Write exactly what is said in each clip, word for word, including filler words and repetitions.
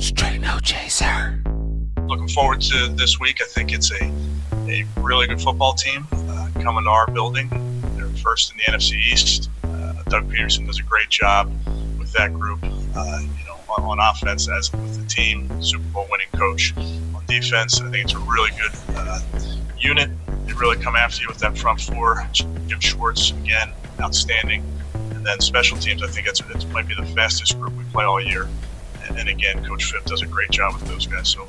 Straight No Chaser. Looking forward to this week. I think it's a, a really good football team uh, coming to our building. They're first in the N F C East. Uh, Doug Peterson does a great job with that group, uh, you know, on, on offense as with the team. Super Bowl winning coach on defense. I think it's a really good uh, unit. They really come after you with that front four. Jim Schwartz, again, outstanding. And then special teams, I think it's, it might be the fastest group we play all year. And, and again, Coach Phipp does a great job with those guys. So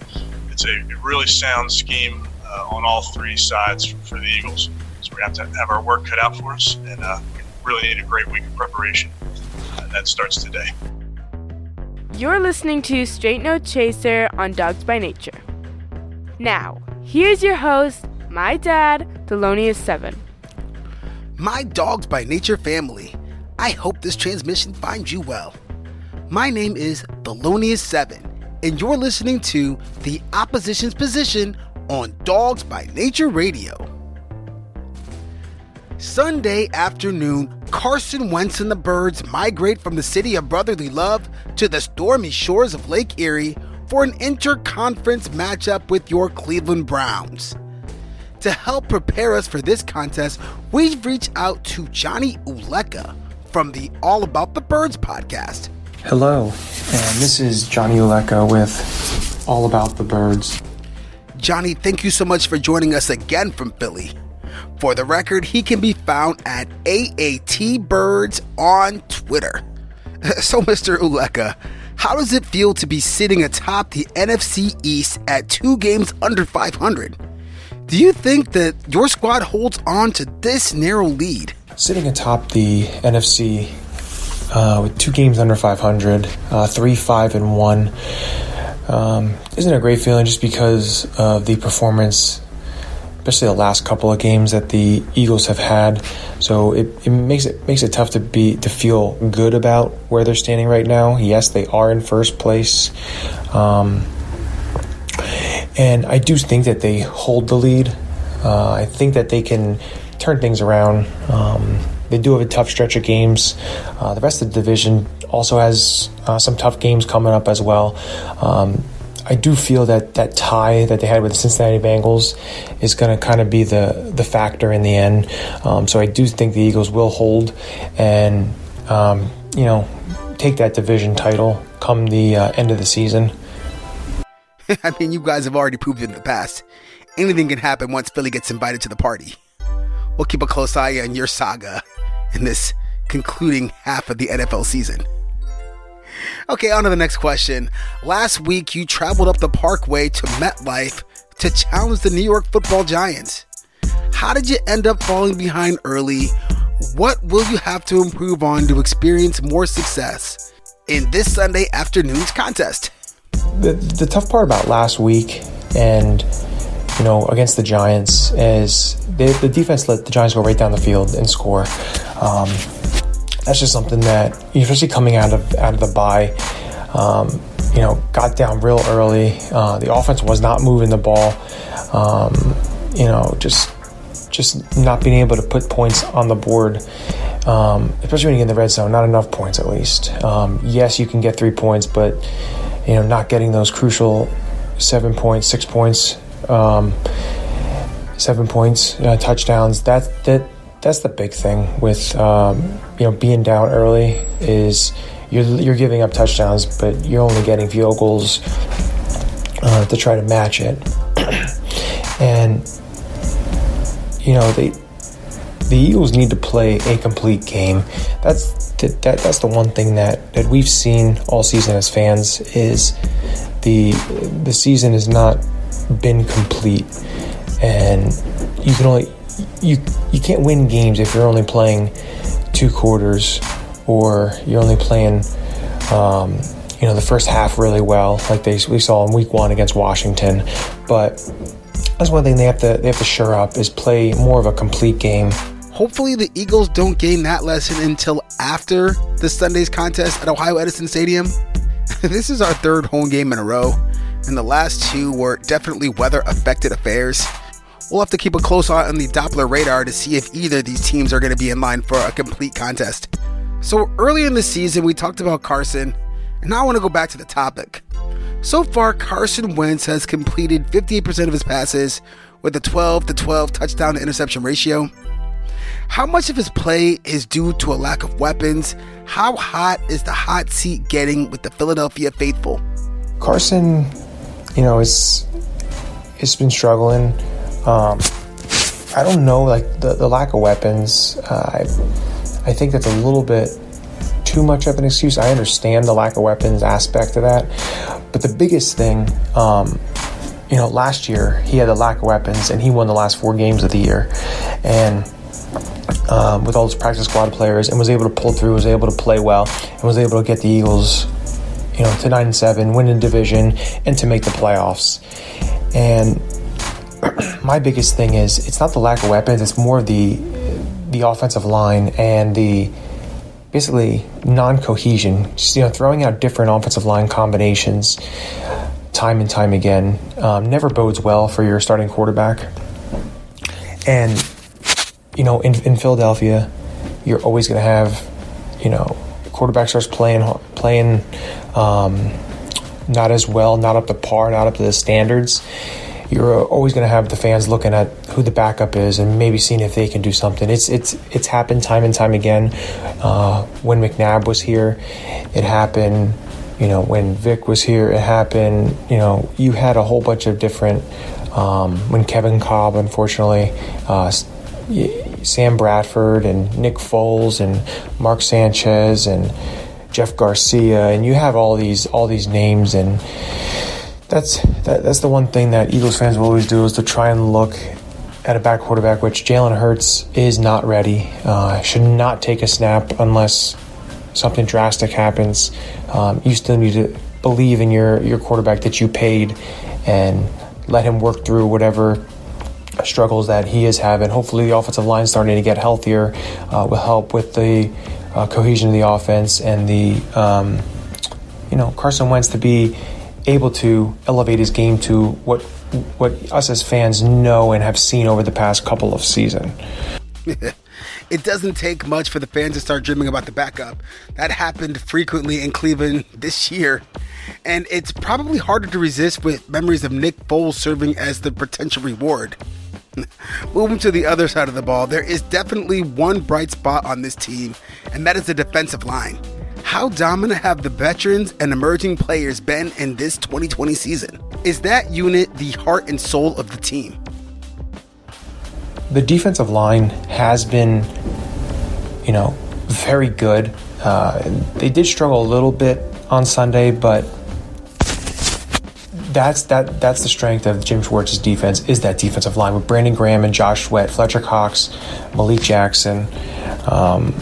it's a really sound scheme uh, on all three sides for, for the Eagles. So we have to have our work cut out for us, and uh, we really need a great week of preparation. Uh, and that starts today. You're listening to Straight No Chaser on Dogs by Nature. Now, here's your host, my dad, Thelonious Seven. My Dogs by Nature family, I hope this transmission finds you well. My name is Thelonious Seven, and you're listening to The Opposition's Position on Dogs by Nature Radio. Sunday afternoon, Carson Wentz and the Birds migrate from the city of brotherly love to the stormy shores of Lake Erie for an interconference matchup with your Cleveland Browns. To help prepare us for this contest, we've reached out to Johnny Uleka from the All About the Birds podcast. Hello, and this is Johnny Uleka with All About the Birds. Johnny, thank you so much for joining us again from Philly. For the record, he can be found at A A T Birds on Twitter. So, Mister Uleka, how does it feel to be sitting atop the N F C East at two games under five hundred? Do you think that your squad holds on to this narrow lead? Sitting atop the N F C uh, with two games under five hundred, uh, three, five, and one, um, isn't a great feeling just because of the performance, especially the last couple of games that the Eagles have had. So it, it makes it makes it tough to be to feel good about where they're standing right now. Yes, they are in first place. Um, And I do think that they hold the lead. Uh, I think that they can turn things around. Um, they do have a tough stretch of games. Uh, the rest of the division also has uh, some tough games coming up as well. Um, I do feel that that tie that they had with the Cincinnati Bengals is going to kind of be the, the factor in the end. Um, so I do think the Eagles will hold and, um, you know, take that division title come the uh, end of the season. I mean, you guys have already proved it in the past. Anything can happen once Philly gets invited to the party. We'll keep a close eye on your saga in this concluding half of the N F L season. Okay, on to the next question. Last week, you traveled up the Parkway to MetLife to challenge the New York football Giants. How did you end up falling behind early? What will you have to improve on to experience more success in this Sunday afternoon's contest? The, the tough part about last week and, you know, against the Giants is they, the defense let the Giants go right down the field and score. Um, that's just something that, especially coming out of out of the bye, um, you know, got down real early. Uh, the offense was not moving the ball. Um, you know, just just not being able to put points on the board. Um, especially when you get in the red zone, not enough points at least. Um, yes, you can get three points, but you know, not getting those crucial seven points, six points, um, seven points, uh, touchdowns. That that that's the big thing with um, you know being down early is you're you're giving up touchdowns, but you're only getting field goals uh, to try to match it. And you know they. The Eagles need to play a complete game. That's the, that, that's the one thing that, that we've seen all season as fans is the the season has not been complete, and you can only you you can't win games if you're only playing two quarters or you're only playing um, you know the first half really well, like they we saw in Week One against Washington, but that's one thing they have to they have to shore up is play more of a complete game. Hopefully the Eagles don't gain that lesson until after the Sunday's contest at Ohio Edison Stadium. This is our third home game in a row, and the last two were definitely weather-affected affairs. We'll have to keep a close eye on the Doppler radar to see if either of these teams are going to be in line for a complete contest. So earlier in the season, we talked about Carson, and now I want to go back to the topic. So far, Carson Wentz has completed fifty-eight percent of his passes with a twelve to twelve touchdown to interception ratio. How much of his play is due to a lack of weapons? How hot is the hot seat getting with the Philadelphia faithful? Carson, you know, it's it's been struggling. Um, I don't know, like the, the lack of weapons. Uh, I I think that's a little bit too much of an excuse. I understand the lack of weapons aspect of that, but the biggest thing, um, you know, last year he had the lack of weapons and he won the last four games of the year, and. Um, with all his practice squad players, and was able to pull through, was able to play well, and was able to get the Eagles, you know, to nine and seven, win in division, and to make the playoffs. And my biggest thing is it's not the lack of weapons; it's more the the offensive line and the basically non-cohesion. Just, you know, throwing out different offensive line combinations time and time again um, never bodes well for your starting quarterback. And you know, in, in Philadelphia, you're always going to have, you know, quarterback starts playing playing um, not as well, not up to par, not up to the standards. You're always going to have the fans looking at who the backup is and maybe seeing if they can do something. It's it's it's happened time and time again. Uh, when McNabb was here, it happened. You know, when Vic was here, it happened. You know, you had a whole bunch of different. Um, when Kevin Cobb, unfortunately. Uh, Sam Bradford and Nick Foles and Mark Sanchez and Jeff Garcia, and you have all these all these names, and that's that, that's the one thing that Eagles fans will always do is to try and look at a back quarterback, which Jalen Hurts is not ready, uh, should not take a snap unless something drastic happens. Um, you still need to believe in your, your quarterback that you paid and let him work through whatever struggles that he is having. Hopefully the offensive line starting to get healthier uh, will help with the uh, cohesion of the offense and the um, you know Carson Wentz to be able to elevate his game to what what us as fans know and have seen over the past couple of seasons. It doesn't take much for the fans to start dreaming about the backup. That happened frequently in Cleveland this year. And it's probably harder to resist with memories of Nick Foles serving as the potential reward. Moving to the other side of the ball, there is definitely one bright spot on this team, and that is the defensive line. How dominant have the veterans and emerging players been in this twenty twenty season? Is that unit the heart and soul of the team? The defensive line has been, you know, very good. Uh, they did struggle a little bit on Sunday, but that's that that's the strength of Jim Schwartz's defense is that defensive line with Brandon Graham and Josh Sweat, Fletcher Cox, Malik Jackson, um,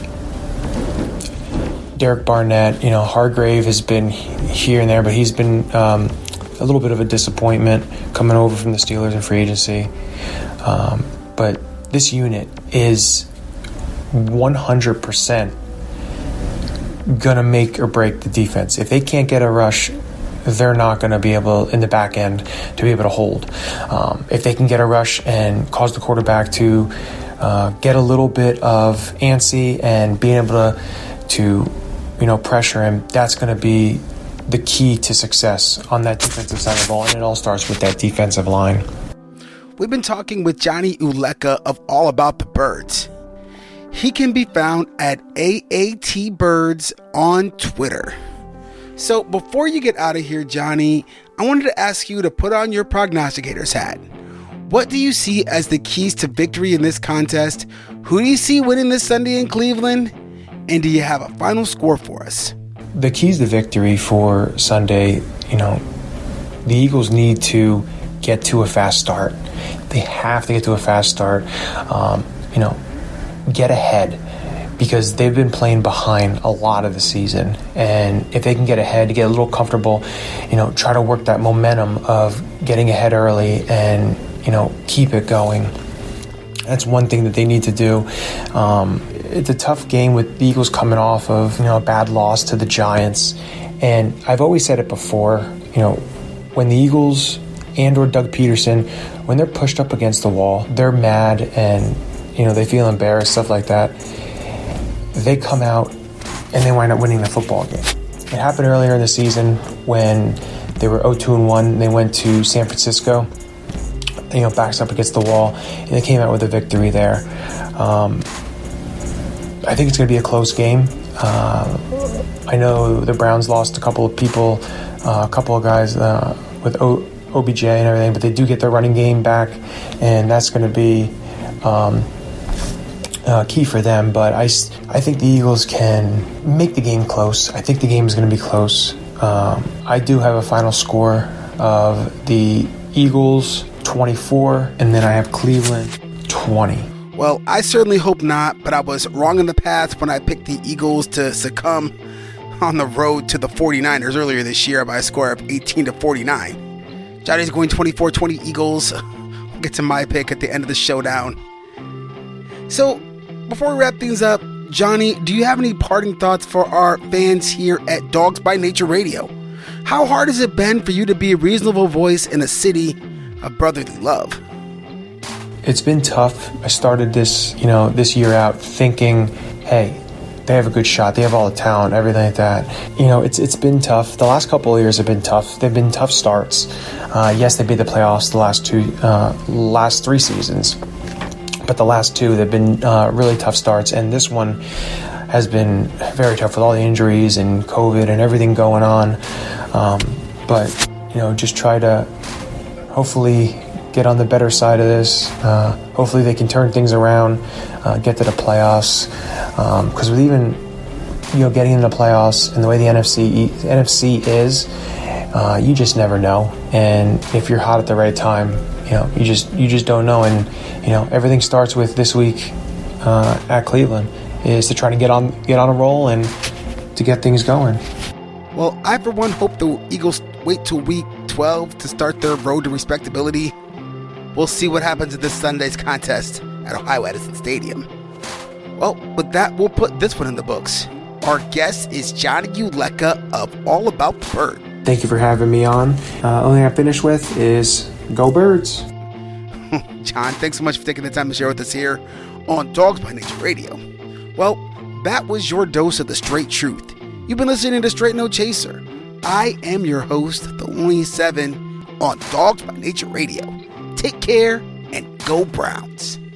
Derek Barnett. You know, Hargrave has been here and there, but he's been um, a little bit of a disappointment coming over from the Steelers in free agency. Um, But this unit is one hundred percent going to make or break the defense. If they can't get a rush, they're not going to be able, in the back end, to be able to hold. Um, if they can get a rush and cause the quarterback to uh, get a little bit of antsy and being able to, to you know, pressure him, that's going to be the key to success on that defensive side of the ball. And it all starts with that defensive line. We've been talking with Johnny Uleka of All About the Birds. He can be found at A A T Birds on Twitter. So before you get out of here, Johnny, I wanted to ask you to put on your prognosticator's hat. What do you see as the keys to victory in this contest? Who do you see winning this Sunday in Cleveland? And do you have a final score for us? The keys to victory for Sunday, you know, the Eagles need to get to a fast start. They have to get to a fast start, um, you know, get ahead, because they've been playing behind a lot of the season. And if they can get ahead, get a little comfortable, you know, try to work that momentum of getting ahead early and, you know, keep it going. That's one thing that they need to do. Um, it's a tough game with the Eagles coming off of, you know, a bad loss to the Giants. And I've always said it before, you know, when the Eagles and or Doug Peterson, when they're pushed up against the wall, they're mad and, you know, they feel embarrassed, stuff like that. They come out and they wind up winning the football game. It happened earlier in the season when They were oh two and one, and they went to San Francisco, you know, backs up against the wall, and they came out with a victory there. Um, I think it's going to be a close game. Uh, I know the Browns lost a couple of people, uh, a couple of guys uh, with o- OBJ and everything, but they do get their running game back, and that's going to be um, uh, key for them. But I, I think the Eagles can make the game close. I think the game is going to be close. Um, I do have a final score of the Eagles twenty-four, and then I have Cleveland twenty. Well, I certainly hope not, but I was wrong in the past when I picked the Eagles to succumb on the road to the 49ers earlier this year by a score of eighteen to forty-nine. Johnny's going twenty-four twenty Eagles. We'll get to my pick at the end of the showdown. So, before we wrap things up, Johnny, do you have any parting thoughts for our fans here at Dogs by Nature Radio? How hard has it been for you to be a reasonable voice in a city of brotherly love? It's been tough. I started this, you know, this year out thinking, hey, they have a good shot. They have all the talent, everything like that. You know, it's it's been tough. The last couple of years have been tough. They've been tough starts. Uh, yes, they made the playoffs the last two, uh, last three seasons, but the last two they've been uh, really tough starts, and this one has been very tough with all the injuries and COVID and everything going on. Um, but you know, just try to hopefully get on the better side of this. Uh, hopefully they can turn things around, uh, get to the playoffs. Because um, with even, you know, getting in the playoffs and the way the N F C is, uh, you just never know. And if you're hot at the right time, you know, you just you just don't know. And you know, everything starts with this week uh, at Cleveland is to try to get on get on a roll and to get things going. Well, I for one hope the Eagles wait till week twelve to start their road to respectability. We'll see what happens at this Sunday's contest at Ohio Edison Stadium. Well, with that, we'll put this one in the books. Our guest is Johnny Uleka of All About the Birds. Thank you for having me on. Uh, only I finish with is Go Birds. John, thanks so much for taking the time to share with us here on Dogs by Nature Radio. Well, that was your dose of the straight truth. You've been listening to Straight No Chaser. I am your host, Thelonious Seven, on Dogs by Nature Radio. Take care and go Browns.